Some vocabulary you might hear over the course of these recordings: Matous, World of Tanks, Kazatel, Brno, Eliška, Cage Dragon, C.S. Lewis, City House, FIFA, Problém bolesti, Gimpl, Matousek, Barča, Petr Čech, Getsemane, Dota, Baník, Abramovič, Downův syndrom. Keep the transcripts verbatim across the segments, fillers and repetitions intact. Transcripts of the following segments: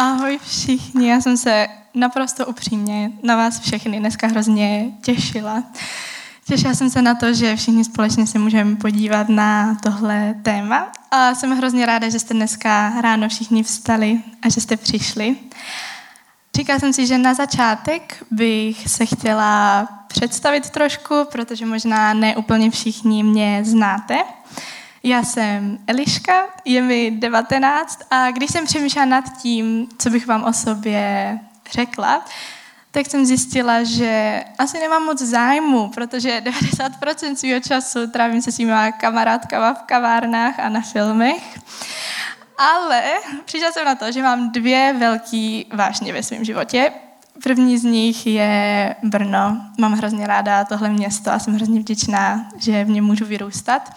Ahoj všichni, já jsem se naprosto upřímně na vás všechny dneska hrozně těšila. Těšila jsem se na to, že všichni společně se můžeme podívat na tohle téma. A jsem hrozně ráda, že jste dneska ráno všichni vstali a že jste přišli. Říkala jsem si, že na začátek bych se chtěla představit trošku, protože možná ne úplně všichni mě znáte. Já jsem Eliška, je mi devatenáct a když jsem přemýšlela nad tím, co bych vám o sobě řekla, tak jsem zjistila, že asi nemám moc zájmu, protože devadesát procent svého času trávím se svýma kamarádkama v kavárnách a na filmech. Ale přišla jsem na to, že mám dvě velké vášně ve svém životě. První z nich je Brno. Mám hrozně ráda tohle město a jsem hrozně vděčná, že v něm můžu vyrůstat.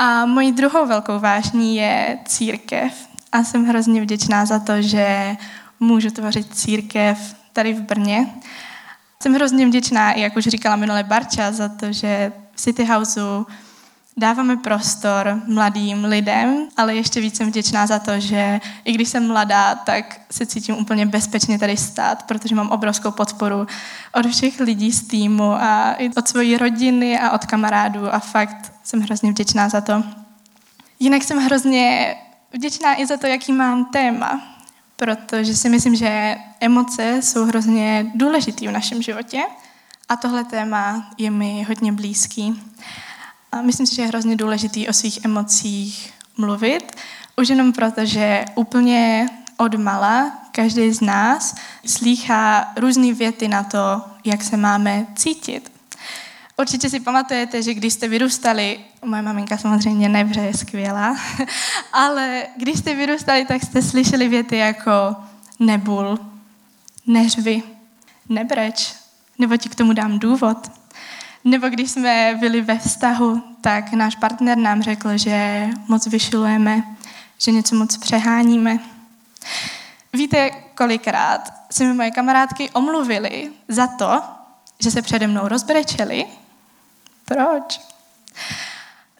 A mojí druhou velkou vášní je církev. A jsem hrozně vděčná za to, že můžu tvořit církev tady v Brně. Jsem hrozně vděčná, jak už říkala minule Barča, za to, že v City Houseu dáváme prostor mladým lidem, ale ještě víc jsem vděčná za to, že i když jsem mladá, tak se cítím úplně bezpečně tady stát, protože mám obrovskou podporu od všech lidí z týmu a i od svojí rodiny a od kamarádů a fakt jsem hrozně vděčná za to. Jinak jsem hrozně vděčná i za to, jaký mám téma, protože si myslím, že emoce jsou hrozně důležitý v našem životě a tohle téma je mi hodně blízký. A myslím si, že je hrozně důležitý o svých emocích mluvit, už jenom proto, že úplně odmala každý z nás slýchá různé věty na to, jak se máme cítit. Určitě si pamatujete, že když jste vyrůstali, moje maminka samozřejmě ne, protože je skvělá, ale když jste vyrůstali, tak jste slyšeli věty jako nebul, neřvi, nebreč, nebo ti k tomu dám důvod. Nebo když jsme byli ve vztahu, tak náš partner nám řekl, že moc vyšilujeme, že něco moc přeháníme. Víte, kolikrát se mi moje kamarádky omluvily za to, že se přede mnou rozbrečely? Proč?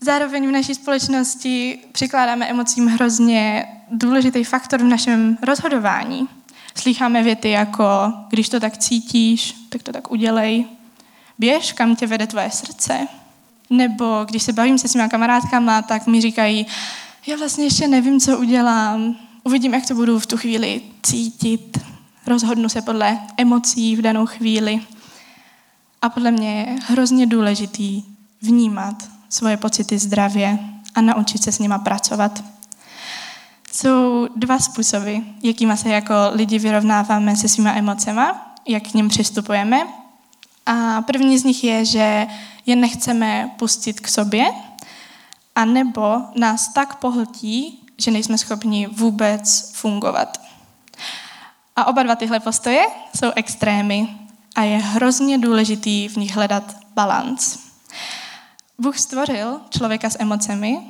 Zároveň v naší společnosti přikládáme emocím hrozně důležitý faktor v našem rozhodování. Slýcháme věty jako, když to tak cítíš, tak to tak udělej. Běž, kam tě vede tvoje srdce. Nebo když se bavím se svýma kamarádkama, tak mi říkají, já vlastně ještě nevím, co udělám. Uvidím, jak to budu v tu chvíli cítit. Rozhodnu se podle emocí v danou chvíli. A podle mě je hrozně důležitý vnímat svoje pocity zdravě a naučit se s nima pracovat. Jsou dva způsoby, jakýma se jako lidi vyrovnáváme se svýma emocema, jak k nim přistupujeme. A první z nich je, že je nechceme pustit k sobě, anebo nás tak pohltí, že nejsme schopni vůbec fungovat. A oba dva tyhle postoje jsou extrémy a je hrozně důležitý v nich hledat balanc. Bůh stvořil člověka s emocemi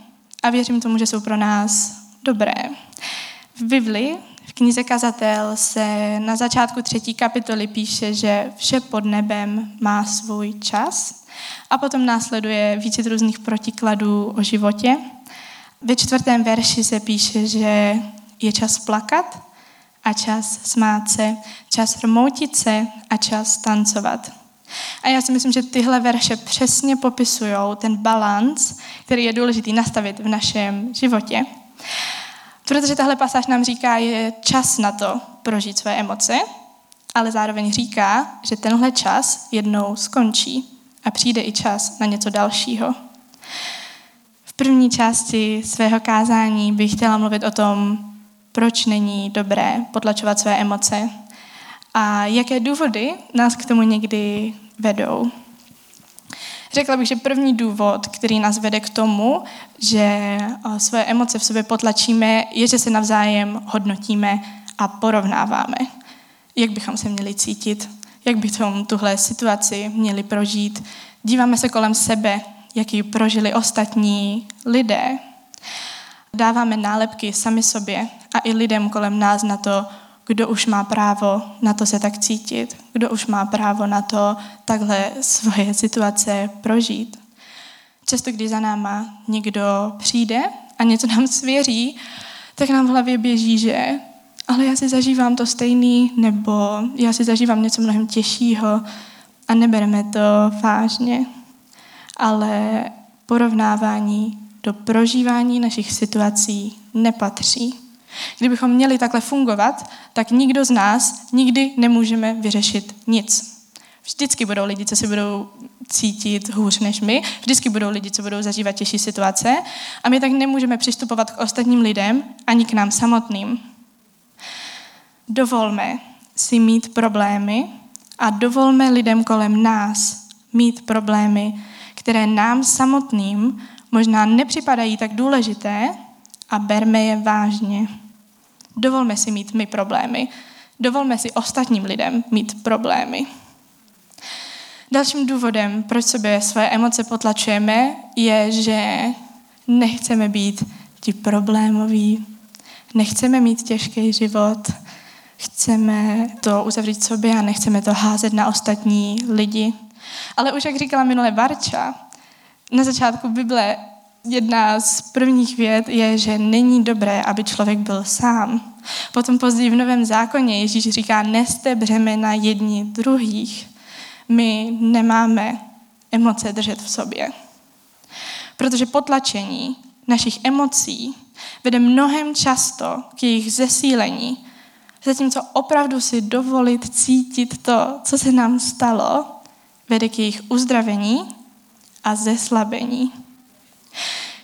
a věřím tomu, že jsou pro nás dobré. V Biblii, v knize Kazatel, se na začátku třetí kapitoly píše, že vše pod nebem má svůj čas a potom následuje výčet různých protikladů o životě. Ve čtvrtém verši se píše, že je čas plakat a čas smát se, čas rmoutit se a čas tancovat. A já si myslím, že tyhle verše přesně popisují ten balanc, který je důležitý nastavit v našem životě. Protože tahle pasáž nám říká, je čas na to prožít své emoce, ale zároveň říká, že tenhle čas jednou skončí a přijde i čas na něco dalšího. V první části svého kázání bych chtěla mluvit o tom, proč není dobré potlačovat své emoce a jaké důvody nás k tomu někdy vedou. Řekla bych, že první důvod, který nás vede k tomu, že své emoce v sobě potlačíme, je, že se navzájem hodnotíme a porovnáváme. Jak bychom se měli cítit, jak bychom tuhle situaci měli prožít. Díváme se kolem sebe, jak ji prožili ostatní lidé. Dáváme nálepky sami sobě a i lidem kolem nás na to, kdo už má právo na to se tak cítit, kdo už má právo na to takhle svoje situace prožít. Často, když za náma někdo přijde a něco nám svěří, tak nám v hlavě běží, že ale já si zažívám to stejný, nebo já si zažívám něco mnohem těžšího a nebereme to vážně. Ale porovnávání do prožívání našich situací nepatří. Kdybychom měli takhle fungovat, tak nikdo z nás nikdy nemůžeme vyřešit nic. Vždycky budou lidi, co si budou cítit hůř než my, vždycky budou lidi, co budou zažívat těžší situace a my tak nemůžeme přistupovat k ostatním lidem ani k nám samotným. Dovolme si mít problémy a dovolme lidem kolem nás mít problémy, které nám samotným možná nepřipadají tak důležité a berme je vážně. Dovolme si mít my problémy. Dovolme si ostatním lidem mít problémy. Dalším důvodem, proč sobě své emoce potlačujeme, je, že nechceme být ti problémoví, nechceme mít těžký život, chceme to uzavřít sobě a nechceme to házet na ostatní lidi. Ale už jak říkala minule Barča, na začátku Bible jedna z prvních vět je, že není dobré, aby člověk byl sám. Potom později v Novém zákoně Ježíš říká, neste břemena jedni druhých. My nemáme emoce držet v sobě. Protože potlačení našich emocí vede mnohem často k jejich zesílení, zatímco opravdu si dovolit cítit to, co se nám stalo, vede k jejich uzdravení a zeslabení.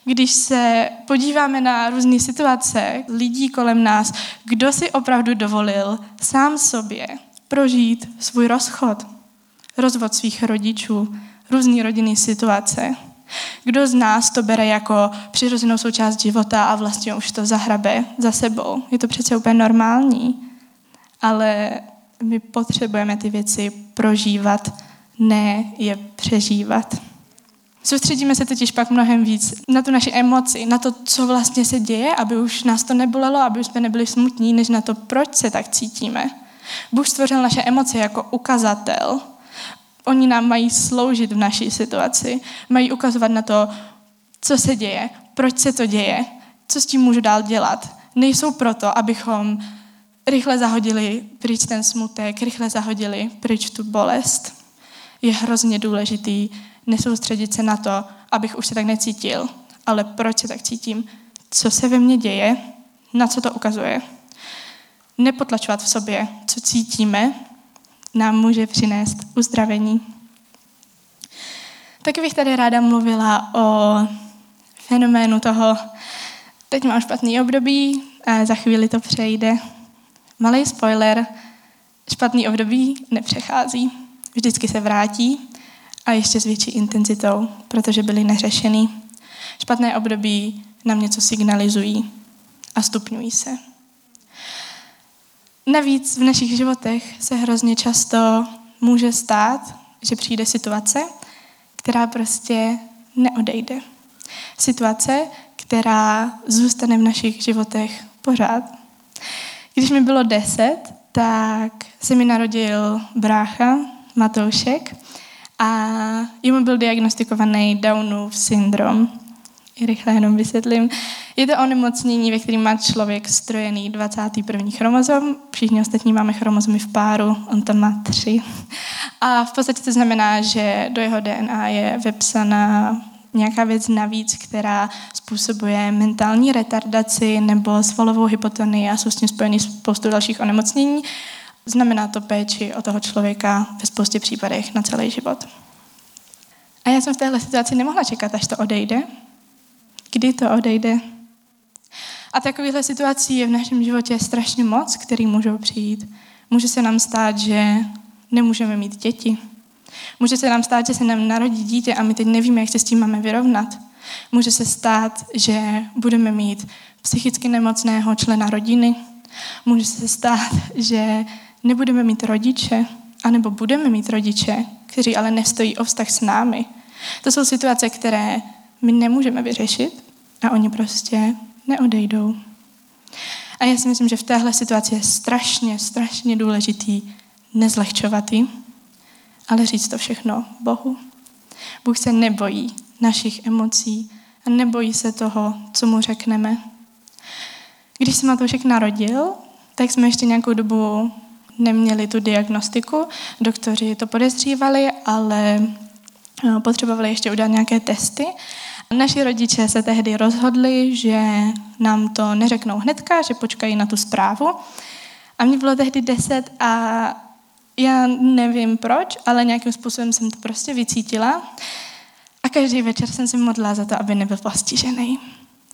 Když se podíváme na různé situace lidí kolem nás, kdo si opravdu dovolil sám sobě prožít svůj rozchod, rozvod svých rodičů, různý rodinný situace. Kdo z nás to bere jako přirozenou součást života a vlastně už to zahrabe za sebou. Je to přece úplně normální, ale my potřebujeme ty věci prožívat, ne je přežívat. Soustředíme se totiž pak mnohem víc na tu naši emoci, na to, co vlastně se děje, aby už nás to nebolelo, aby už jsme nebyli smutní, než na to, proč se tak cítíme. Bůh stvořil naše emoce jako ukazatel. Oni nám mají sloužit v naší situaci, mají ukazovat na to, co se děje, proč se to děje, co s tím můžu dál dělat. Nejsou proto, abychom rychle zahodili pryč ten smutek, rychle zahodili pryč tu bolest. Je hrozně důležitý nesoustředit se na to, abych už se tak necítil, ale proč se tak cítím, co se ve mně děje, na co to ukazuje. Nepotlačovat v sobě, co cítíme, nám může přinést uzdravení. Taky bych tady ráda mluvila o fenoménu toho, teď mám špatný období, a za chvíli to přejde. Malý spoiler, špatný období nepřechází. Vždycky se vrátí a ještě s větší intenzitou, protože byly neřešený. Špatné období nám něco signalizují a stupňují se. Navíc v našich životech se hrozně často může stát, že přijde situace, která prostě neodejde. Situace, která zůstane v našich životech pořád. Když mi bylo deset, tak se mi narodil brácha Matoušek a jemu byl diagnostikovaný Downův syndrom. Rychle jenom vysvětlím. Je to onemocnění, ve kterém má člověk strojený dvacátý první chromozom. Všichni ostatní máme chromozomy v páru, on tam má tři. A v podstatě to znamená, že do jeho D N A je vepsaná nějaká věc navíc, která způsobuje mentální retardaci nebo svalovou hypotonii a jsou s tím spojený spoustu dalších onemocnění. Znamená to péči o toho člověka ve spoustě případech na celý život. A já jsem v téhle situaci nemohla čekat, až to odejde. Kdy to odejde. A takovýchhle situací je v našem životě strašně moc, který můžou přijít. Může se nám stát, že nemůžeme mít děti. Může se nám stát, že se nám narodí dítě a my teď nevíme, jak se s tím máme vyrovnat. Může se stát, že budeme mít psychicky nemocného člena rodiny. Může se stát, že nebudeme mít rodiče, anebo budeme mít rodiče, kteří ale nestojí o vztah s námi. To jsou situace, které my nemůžeme vyřešit a oni prostě neodejdou. A já si myslím, že v téhle situaci je strašně, strašně důležitý nezlehčovat ji, ale říct to všechno Bohu. Bůh se nebojí našich emocí a nebojí se toho, co mu řekneme. Když se Matoušek narodil, tak jsme ještě nějakou dobu neměli tu diagnostiku. Doktoři to podezřívali, ale potřebovali ještě udělat nějaké testy. Naši rodiče se tehdy rozhodli, že nám to neřeknou hnedka, že počkají na tu zprávu. A mě bylo tehdy deset a já nevím proč, ale nějakým způsobem jsem to prostě vycítila. A každý večer jsem si modlila za to, aby nebyl postižený.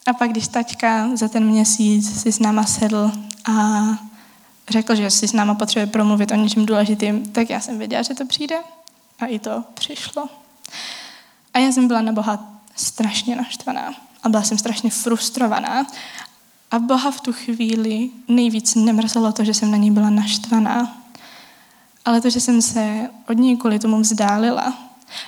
A pak, když taťka za ten měsíc si s náma sedl a řekl, že si s náma potřebuje promluvit o něčem důležitým, tak já jsem věděla, že to přijde. A i to přišlo. A já jsem byla na Boha strašně naštvaná. A byla jsem strašně frustrovaná. A Boha v tu chvíli nejvíc nemrzelo to, že jsem na něj byla naštvaná. Ale to, že jsem se od něj kvůli tomu vzdálila.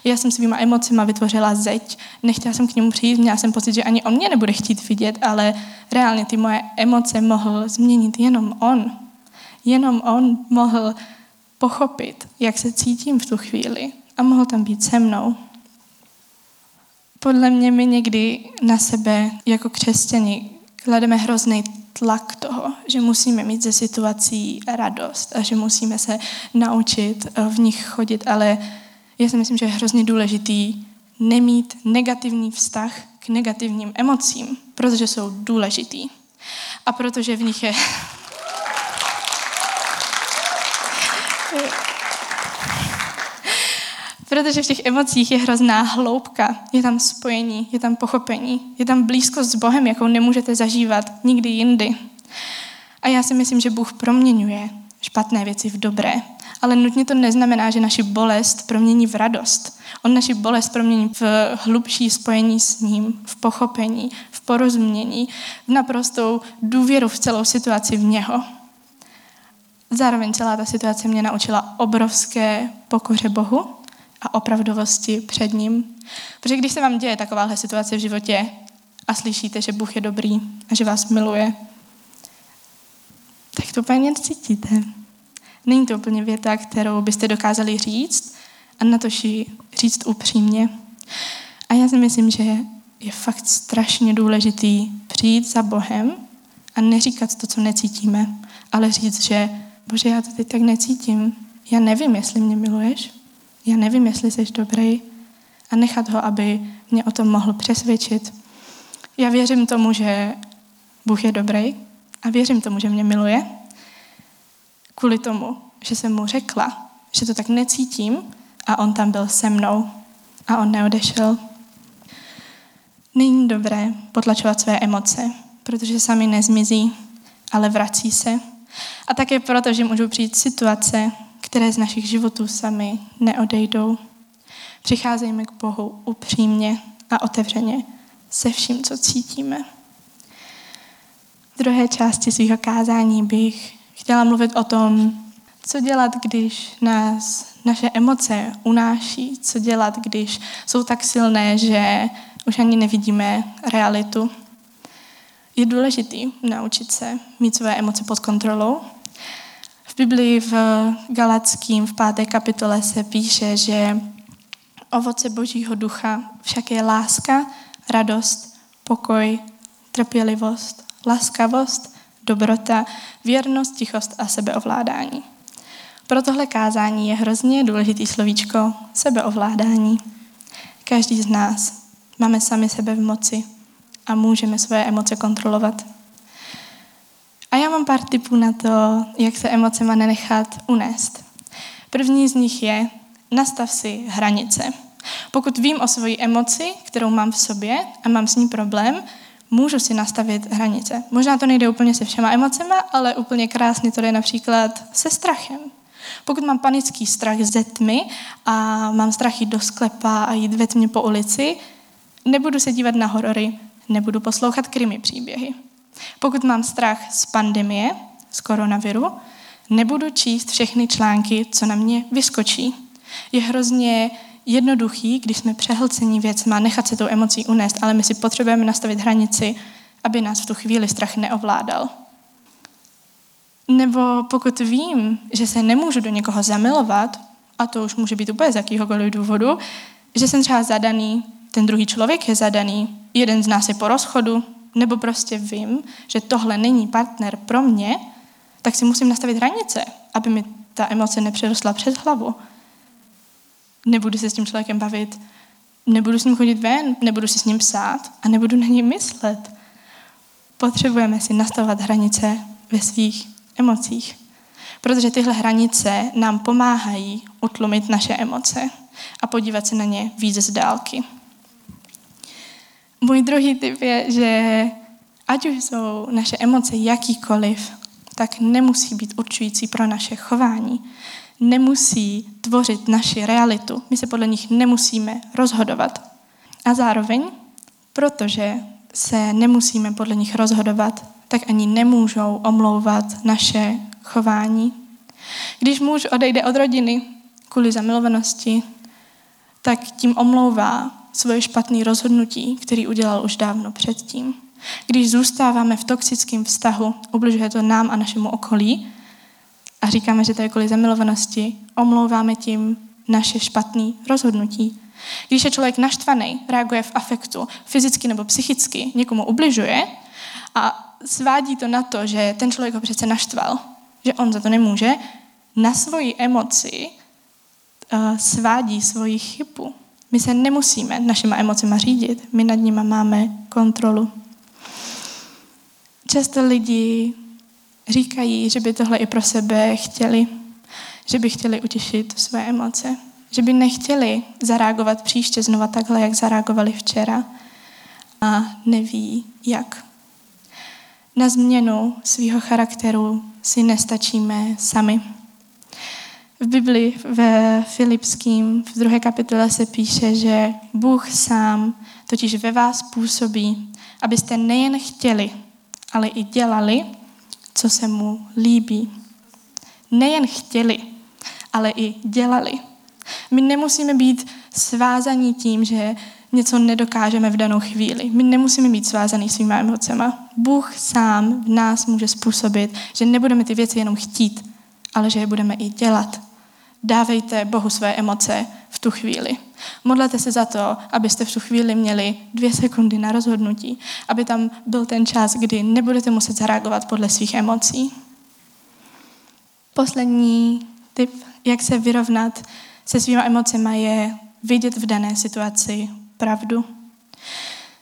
Já jsem svýma emocema vytvořila zeď. Nechtěla jsem k němu přijít, měla jsem pocit, že ani on mě nebude chtít vidět, ale reálně ty moje emoce mohl změnit jenom on. Jenom on mohl pochopit, jak se cítím v tu chvíli a mohl tam být se mnou. Podle mě my někdy na sebe jako křesťani klademe hrozný tlak toho, že musíme mít ze situací radost a že musíme se naučit v nich chodit, ale já si myslím, že je hrozně důležitý nemít negativní vztah k negativním emocím, protože jsou důležitý. A protože v nich je... Protože v těch emocích je hrozná hloubka, je tam spojení, je tam pochopení, je tam blízkost s Bohem, jakou nemůžete zažívat nikdy jindy. A já si myslím, že Bůh proměňuje špatné věci v dobré, ale nutně to neznamená, že naši bolest promění v radost. On naši bolest promění v hlubší spojení s ním, v pochopení, v porozumění, v naprostou důvěru v celou situaci v něho. Zároveň celá ta situace mě naučila obrovské pokoře Bohu a opravdovosti před ním. Protože když se vám děje takováhle situace v životě a slyšíte, že Bůh je dobrý a že vás miluje, tak to úplně cítíte. Není to úplně věta, kterou byste dokázali říct a natož ji říct upřímně. A já si myslím, že je fakt strašně důležitý přijít za Bohem a neříkat to, co necítíme, ale říct, že Bože, já to teď tak necítím. Já nevím, jestli mě miluješ. Já nevím, jestli jsi dobrý. A nechat ho, aby mě o tom mohl přesvědčit. Já věřím tomu, že Bůh je dobrý a věřím tomu, že mě miluje. Kvůli tomu, že jsem mu řekla, že to tak necítím a on tam byl se mnou a on neodešel. Není dobré potlačovat své emoce, protože sami nezmizí, ale vrací se. A také proto, že můžou přijít situace, které z našich životů sami neodejdou. Přicházejme k Bohu upřímně a otevřeně se vším, co cítíme. V druhé části svého kázání bych chtěla mluvit o tom, co dělat, když nás naše emoce unáší, co dělat, když jsou tak silné, že už ani nevidíme realitu. Je důležitý naučit se mít své emoce pod kontrolou. V Biblii v Galatským v páté kapitole se píše, že ovoce Božího ducha však je láska, radost, pokoj, trpělivost, laskavost, dobrota, věrnost, tichost a sebeovládání. Pro tohle kázání je hrozně důležitý slovíčko sebeovládání. Každý z nás máme sami sebe v moci a můžeme svoje emoce kontrolovat. A já mám pár tipů na to, jak se emocema nenechat unést. První z nich je, nastav si hranice. Pokud vím o svoji emoci, kterou mám v sobě a mám s ní problém, můžu si nastavit hranice. Možná to nejde úplně se všema emocema, ale úplně krásně to jde například se strachem. Pokud mám panický strach ze tmy a mám strach jít do sklepa a jít ve tmě po ulici, nebudu se dívat na horory, nebudu poslouchat krimi příběhy. Pokud mám strach z pandemie, z koronaviru, nebudu číst všechny články, co na mě vyskočí. Je hrozně jednoduchý, když jsme přehlcení věcma, nechat se tou emocí unést, ale my si potřebujeme nastavit hranici, aby nás v tu chvíli strach neovládal. Nebo pokud vím, že se nemůžu do někoho zamilovat, a to už může být úplně z jakýhokoliv důvodu, že jsem třeba zadaný, ten druhý člověk je zadaný, jeden z nás je po rozchodu, nebo prostě vím, že tohle není partner pro mě, tak si musím nastavit hranice, aby mi ta emoce nepřerostla přes hlavu. Nebudu se s tím člověkem bavit, nebudu s ním chodit ven, nebudu si s ním psát a nebudu na něj myslet. Potřebujeme si nastavovat hranice ve svých emocích, protože tyhle hranice nám pomáhají utlumit naše emoce a podívat se na ně víc z dálky. Můj druhý tip je, že ať už jsou naše emoce jakýkoliv, tak nemusí být určující pro naše chování. Nemusí tvořit naši realitu. My se podle nich nemusíme rozhodovat. A zároveň, protože se nemusíme podle nich rozhodovat, tak ani nemůžou omlouvat naše chování. Když muž odejde od rodiny kvůli zamilovanosti, tak tím omlouvá svoje špatné rozhodnutí, který udělal už dávno předtím. Když zůstáváme v toxickém vztahu, ubližuje to nám a našemu okolí a říkáme, že to je kvůli zamilovanosti, omlouváme tím naše špatné rozhodnutí. Když je člověk naštvaný, reaguje v afektu, fyzicky nebo psychicky, někomu ubližuje a svádí to na to, že ten člověk ho přece naštval, že on za to nemůže, na svoji emoci uh, svádí svoji chybu. My se nemusíme našima emocema řídit, my nad nima máme kontrolu. Často lidi říkají, že by tohle i pro sebe chtěli, že by chtěli utěšit své emoce, že by nechtěli zareagovat příště znova takhle, jak zareagovali včera a neví jak. Na změnu svého charakteru si nestačíme sami. V Bibli ve Filipským v druhé kapitole se píše, že Bůh sám totiž ve vás působí, abyste nejen chtěli, ale i dělali, co se mu líbí. Nejen chtěli, ale i dělali. My nemusíme být svázaní tím, že něco nedokážeme v danou chvíli. My nemusíme být svázaní svýma emocema. Bůh sám v nás může způsobit, že nebudeme ty věci jenom chtít, ale že je budeme i dělat. Dávejte Bohu své emoce v tu chvíli. Modlete se za to, abyste v tu chvíli měli dvě sekundy na rozhodnutí, aby tam byl ten čas, kdy nebudete muset zareagovat podle svých emocí. Poslední tip, jak se vyrovnat se svýma emocema, je vidět v dané situaci pravdu.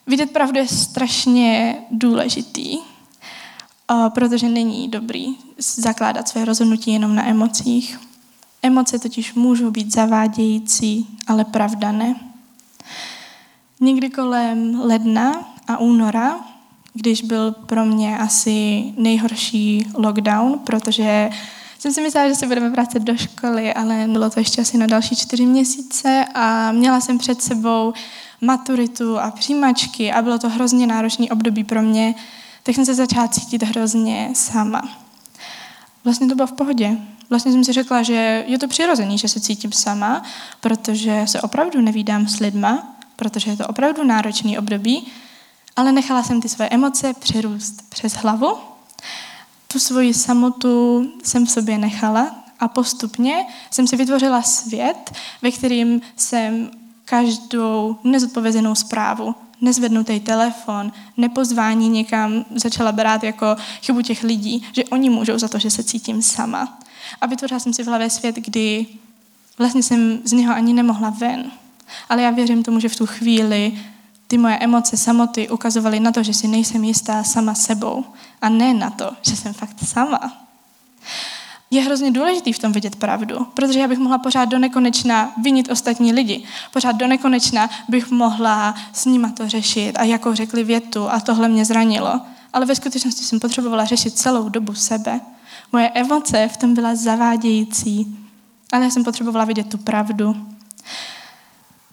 Vidět pravdu je strašně důležitý, protože není dobrý zakládat své rozhodnutí jenom na emocích. Emoce totiž můžou být zavádějící, ale pravda ne. Někdy kolem ledna a února, když byl pro mě asi nejhorší lockdown, protože jsem si myslela, že se budeme vrátit do školy, ale bylo to ještě asi na další čtyři měsíce a měla jsem před sebou maturitu a přijímačky a bylo to hrozně náročné období pro mě, tak jsem se začala cítit hrozně sama. Vlastně to bylo v pohodě. Vlastně jsem si řekla, že je to přirozený, že se cítím sama, protože se opravdu nevídám s lidma, protože je to opravdu náročný období, ale nechala jsem ty své emoce přerůst přes hlavu. Tu svoji samotu jsem v sobě nechala a postupně jsem si vytvořila svět, ve kterým jsem každou nezodpovězenou zprávu, nezvednutý telefon, nepozvání někam začala brát jako chybu těch lidí, že oni můžou za to, že se cítím sama. A vytvořila jsem si v hlavě svět, kdy vlastně jsem z něho ani nemohla ven. Ale já věřím tomu, že v tu chvíli ty moje emoce samoty ukazovaly na to, že si nejsem jistá sama sebou a ne na to, že jsem fakt sama. Je hrozně důležitý v tom vidět pravdu, protože já bych mohla pořád do nekonečna vinit ostatní lidi. Pořád do nekonečna bych mohla s nima to řešit a jakou řekli větu a tohle mě zranilo. Ale ve skutečnosti jsem potřebovala řešit celou dobu sebe. Moje emoce v tom byla zavádějící, ale já jsem potřebovala vidět tu pravdu.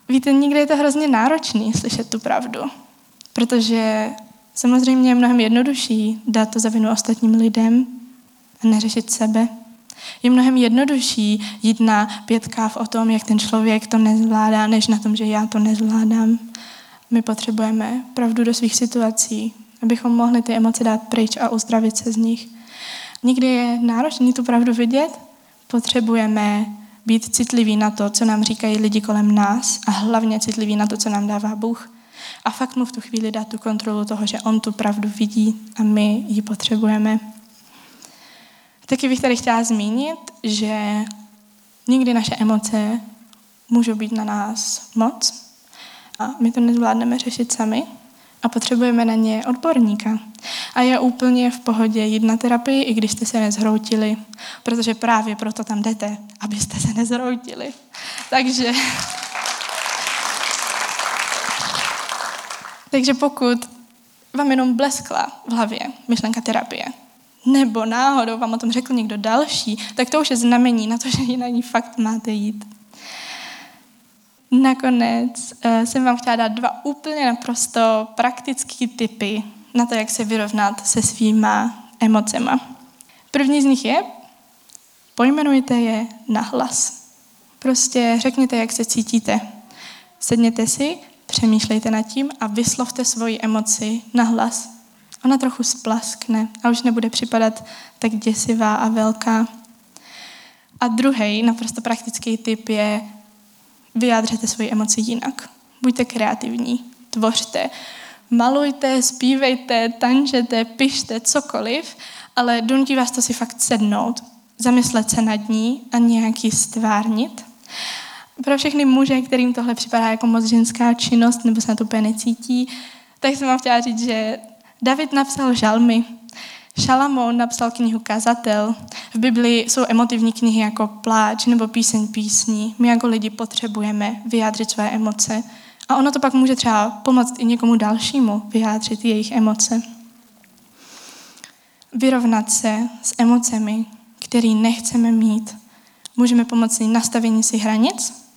Víte, někdy je to hrozně náročný slyšet tu pravdu, protože samozřejmě je mnohem jednodušší dát to za vinu ostatním lidem a neřešit sebe. Je mnohem jednodušší jít na pět káv o tom, jak ten člověk to nezvládá, než na tom, že já to nezvládám. My potřebujeme pravdu do svých situací, abychom mohli ty emoce dát pryč a uzdravit se z nich. Někdy je náročný tu pravdu vidět, potřebujeme být citliví na to, co nám říkají lidi kolem nás a hlavně citliví na to, co nám dává Bůh. A fakt mu v tu chvíli dát tu kontrolu toho, že on tu pravdu vidí a my ji potřebujeme. Taky bych tady chtěla zmínit, že někdy naše emoce můžou být na nás moc a my to nezvládneme řešit sami a potřebujeme na ně odborníka. A je úplně v pohodě jít na terapii, i když jste se nezhroutili, protože právě proto tam jdete, abyste se nezhroutili. Takže... Takže pokud vám jenom bleskla v hlavě myšlenka terapie, nebo náhodou vám o tom řekl někdo další, tak to už je znamení na to, že na ní fakt máte jít. Nakonec jsem vám chtěla dát dva úplně naprosto praktické tipy na to, jak se vyrovnat se svýma emocema. První z nich je, pojmenujte je nahlas. Prostě řekněte, jak se cítíte. Sedněte si, přemýšlejte nad tím a vyslovte svoji emoci nahlas. Ona trochu splaskne a už nebude připadat tak děsivá a velká. A druhý naprosto praktický tip je, vyjádřete svoji emoci jinak. Buďte kreativní, tvořte, malujte, zpívejte, tančete, pište, cokoliv, ale donutí vás to si fakt sednout, zamyslet se nad ní a nějak ji stvárnit. Pro všechny muže, kterým tohle připadá jako moc ženská činnost, nebo se na to úplně necítí, tak jsem vám chtěla říct, že David napsal žalmy, Šalamón napsal knihu Kazatel, v Biblii jsou emotivní knihy jako Pláč nebo Píseň písní. My jako lidi potřebujeme vyjádřit své emoce a ono to pak může třeba pomoct i někomu dalšímu vyjádřit jejich emoce. Vyrovnat se s emocemi, které nechceme mít, můžeme pomoci nastavení si hranic.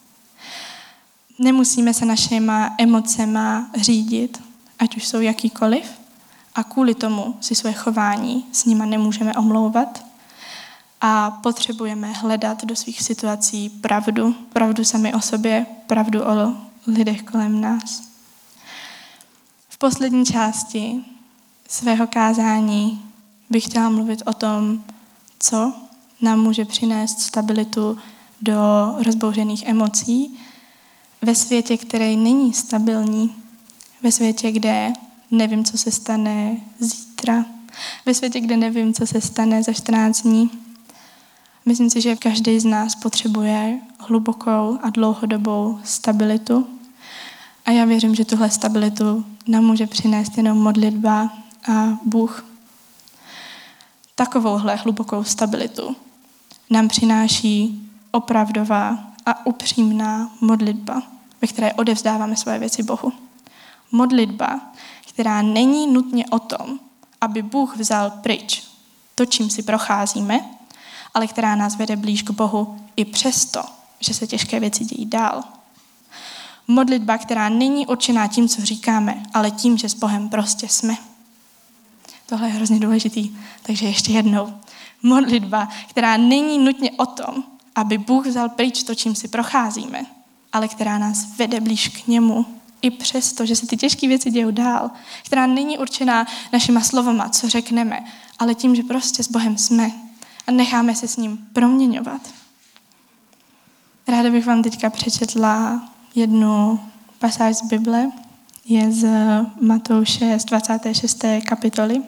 Nemusíme se našima emocema řídit, ať už jsou jakýkoliv. A kvůli tomu si své chování s nima nemůžeme omlouvat. A potřebujeme hledat do svých situací pravdu. Pravdu sami o sobě, pravdu o lidech kolem nás. V poslední části svého kázání bych chtěla mluvit o tom, co nám může přinést stabilitu do rozbouřených emocí ve světě, který není stabilní, ve světě, kde nevím, co se stane zítra, ve světě, kde nevím, co se stane za čtrnáct dní. Myslím si, že každý z nás potřebuje hlubokou a dlouhodobou stabilitu a já věřím, že tuhle stabilitu nám může přinést jenom modlitba a Bůh. Takovouhle hlubokou stabilitu nám přináší opravdová a upřímná modlitba, ve které odevzdáváme své věci Bohu. Modlitba, která není nutně o tom, aby Bůh vzal pryč to, čím si procházíme, ale která nás vede blíž k Bohu i přesto, že se těžké věci dějí dál. Modlitba, která není určená tím, co říkáme, ale tím, že s Bohem prostě jsme. Tohle je hrozně důležitý, takže ještě jednou. Modlitba, která není nutně o tom, aby Bůh vzal pryč to, čím si procházíme, ale která nás vede blíž k němu, i přesto, že se ty těžké věci dějou dál, která není určená našima slovama, co řekneme, ale tím, že prostě s Bohem jsme a necháme se s ním proměňovat. Ráda bych vám teďka přečetla jednu pasáž z Bible, je z Matouše z dvacáté šesté kapitoly.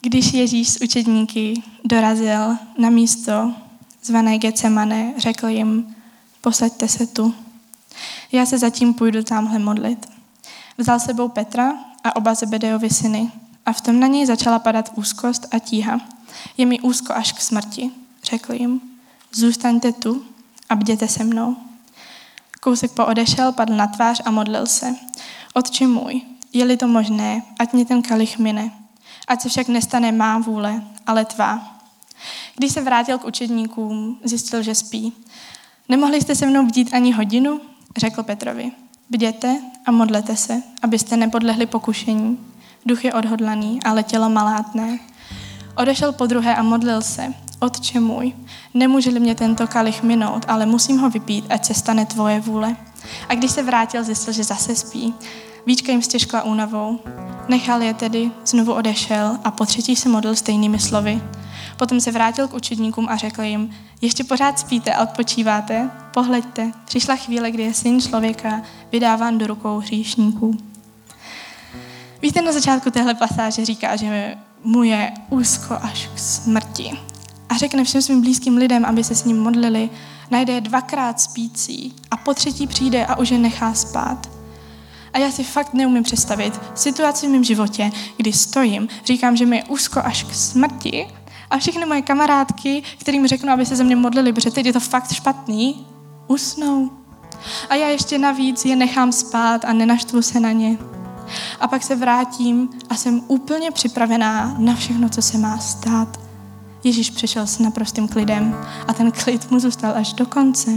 Když Ježíš s učedníky dorazil na místo zvané Getsemane, řekl jim, posaďte se tu. Já se zatím půjdu tamhle modlit. Vzal sebou Petra a oba Zebedejovi syny a v tom na něj začala padat úzkost a tíha. Je mi úzko až k smrti, řekl jim. Zůstaňte tu a bděte se mnou. Kousek poodešel, padl na tvář a modlil se. Otče můj, je-li to možné, ať mě ten kalich mine. Ať se však nestane má vůle, ale tvá. Když se vrátil k učedníkům, zjistil, že spí. Nemohli jste se mnou bdít ani hodinu? Řekl Petrovi. Bděte a modlete se, abyste nepodlehli pokušení. Duch je odhodlaný, ale tělo malátné. Odešel podruhé a modlil se. Otče můj, nemůže-li mě tento kalich minout, ale musím ho vypít, ať se stane tvoje vůle. A když se vrátil, zjistil, že zase spí. Víčka jim stěžkla únavou. Nechal je tedy, znovu odešel a potřetí se modlil stejnými slovy. Potom se vrátil k učedníkům a řekl jim, ještě pořád spíte a odpočíváte? Pohleďte, přišla chvíle, kdy je syn člověka vydáván do rukou hříšníků. Víte, na začátku téhle pasáže říká, že mu je úzko až k smrti. A a řekne všem svým blízkým lidem, aby se s ním modlili, najde je dvakrát spící a po třetí přijde a už je nechá spát. A já si fakt neumím představit situaci v mém životě, kdy stojím, říkám, že mi je úzko až k smrti a všechny moje kamarádky, kterým řeknu, aby se za mě modlili, protože teď je to fakt špatný, usnou. A já ještě navíc je nechám spát a nenaštvu se na ně. A pak se vrátím a jsem úplně připravená na všechno, co se má stát. Ježíš přišel s naprostým klidem a ten klid mu zůstal až do konce.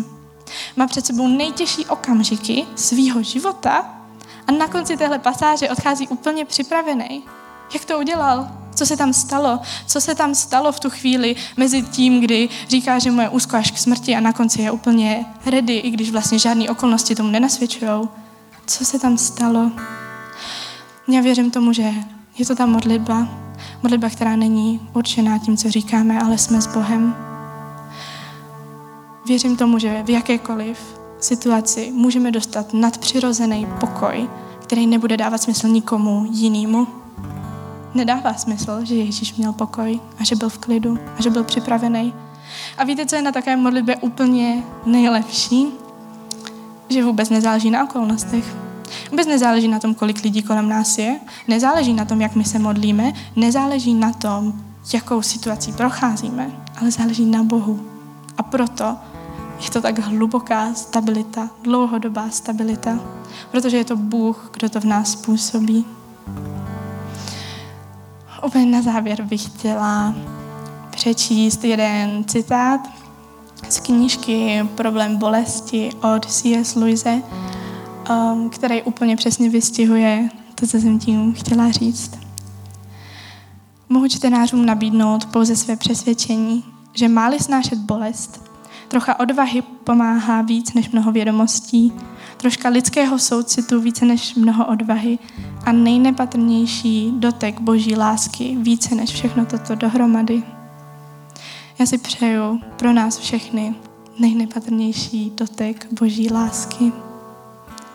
Má před sebou nejtěžší okamžiky svýho života a na konci téhle pasáže odchází úplně připravený. Jak to udělal? Co se tam stalo? Co se tam stalo v tu chvíli mezi tím, kdy říká, že mu je úzko až k smrti a na konci je úplně ready, i když vlastně žádné okolnosti tomu nenasvědčujou. Co se tam stalo? Já věřím tomu, že je to ta modlitba, modlitba, která není určená tím, co říkáme, ale jsme s Bohem. Věřím tomu, že v jakékoliv situaci můžeme dostat nadpřirozený pokoj, který nebude dávat smysl nikomu jinému. Nedává smysl, že Ježíš měl pokoj a že byl v klidu a že byl připravený. A víte, co je na takové modlitbě úplně nejlepší? Že vůbec nezáleží na okolnostech. Vůbec nezáleží na tom, kolik lidí kolem nás je, nezáleží na tom, jak my se modlíme, nezáleží na tom, jakou situací procházíme, ale záleží na Bohu. A proto je to tak hluboká stabilita, dlouhodobá stabilita, protože je to Bůh, kdo to v nás působí. Úplně na závěr bych chtěla přečíst jeden citát z knížky Problém bolesti od C S Lewise, který úplně přesně vystihuje to, co jsem tím chtěla říct. Mohu čtenářům nabídnout pouze své přesvědčení, že má-li snášet bolest, trocha odvahy pomáhá víc než mnoho vědomostí, troška lidského soucitu více než mnoho odvahy a nejnepatrnější dotek boží lásky více než všechno toto dohromady. Já si přeju pro nás všechny nejnepatrnější dotek boží lásky.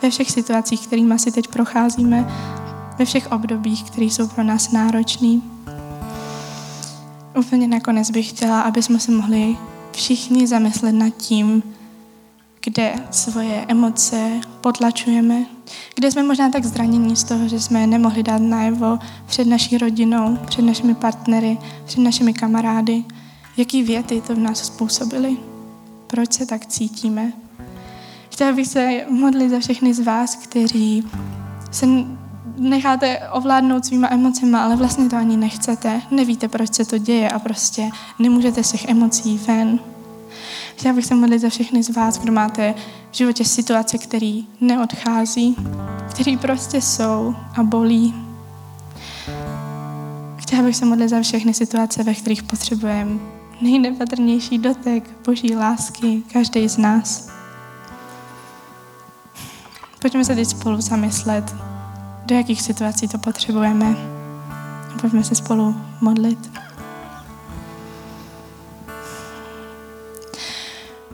Ve všech situacích, kterými si teď procházíme, ve všech obdobích, které jsou pro nás náročné. Úplně nakonec bych chtěla, aby jsme se mohli všichni zamyslet nad tím, kde svoje emoce potlačujeme, kde jsme možná tak zranění z toho, že jsme je nemohli dát najevo před naší rodinou, před našimi partnery, před našimi kamarády, jaký věty to v nás způsobily, proč se tak cítíme. Chtěla bych se modlit za všechny z vás, kteří se necháte ovládnout svýma emocema, ale vlastně to ani nechcete. Nevíte, proč se to děje a prostě nemůžete z těch emocí ven. Chtěla bych se modlit za všechny z vás, kdo máte v životě situace, které neodchází, které prostě jsou a bolí. Chtěla bych se modlit za všechny situace, ve kterých potřebujeme nejnepatrnější dotek boží lásky, každý z nás. Pojďme se teď spolu zamyslet, do jakých situací to potřebujeme. Pojďme se spolu modlit.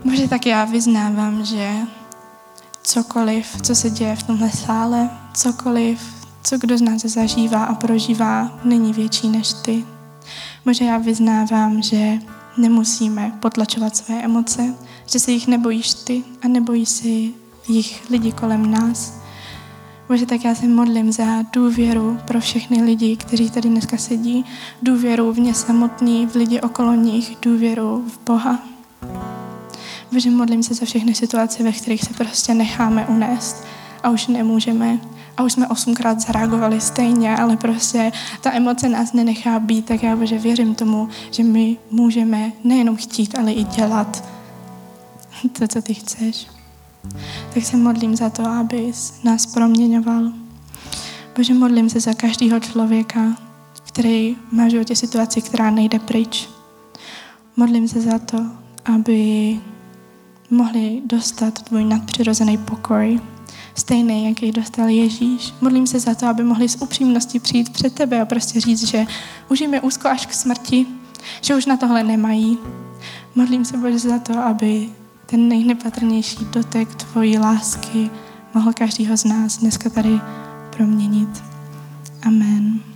Bože, tak já vyznávám, že cokoliv, co se děje v tomhle sále, cokoliv, co kdo z nás zažívá a prožívá, není větší než ty. Bože, já vyznávám, že nemusíme potlačovat své emoce, že se jich nebojíš ty a nebojíš si jich lidi kolem nás. Bože, tak já se modlím za důvěru pro všechny lidi, kteří tady dneska sedí, důvěru v ně samotný, v lidi okolo nich, důvěru v Boha. Bože, modlím se za všechny situace, ve kterých se prostě necháme unést a už nemůžeme. A už jsme osmkrát zareagovali stejně, ale prostě ta emoce nás nenechá být, tak já, Bože, věřím tomu, že my můžeme nejenom chtít, ale i dělat to, co ty chceš. Tak se modlím za to, abys nás proměňoval. Bože, modlím se za každého člověka, který má v životě situaci, která nejde pryč. Modlím se za to, aby mohli dostat tvůj nadpřirozený pokoj, stejný, jaký dostal Ježíš. Modlím se za to, aby mohli s upřímností přijít před tebe a prostě říct, že už jim je úzko až k smrti, že už na tohle nemají. Modlím se, Bože, za to, aby ten nejnepatrnější dotek tvojí lásky mohl každýho z nás dneska tady proměnit. Amen.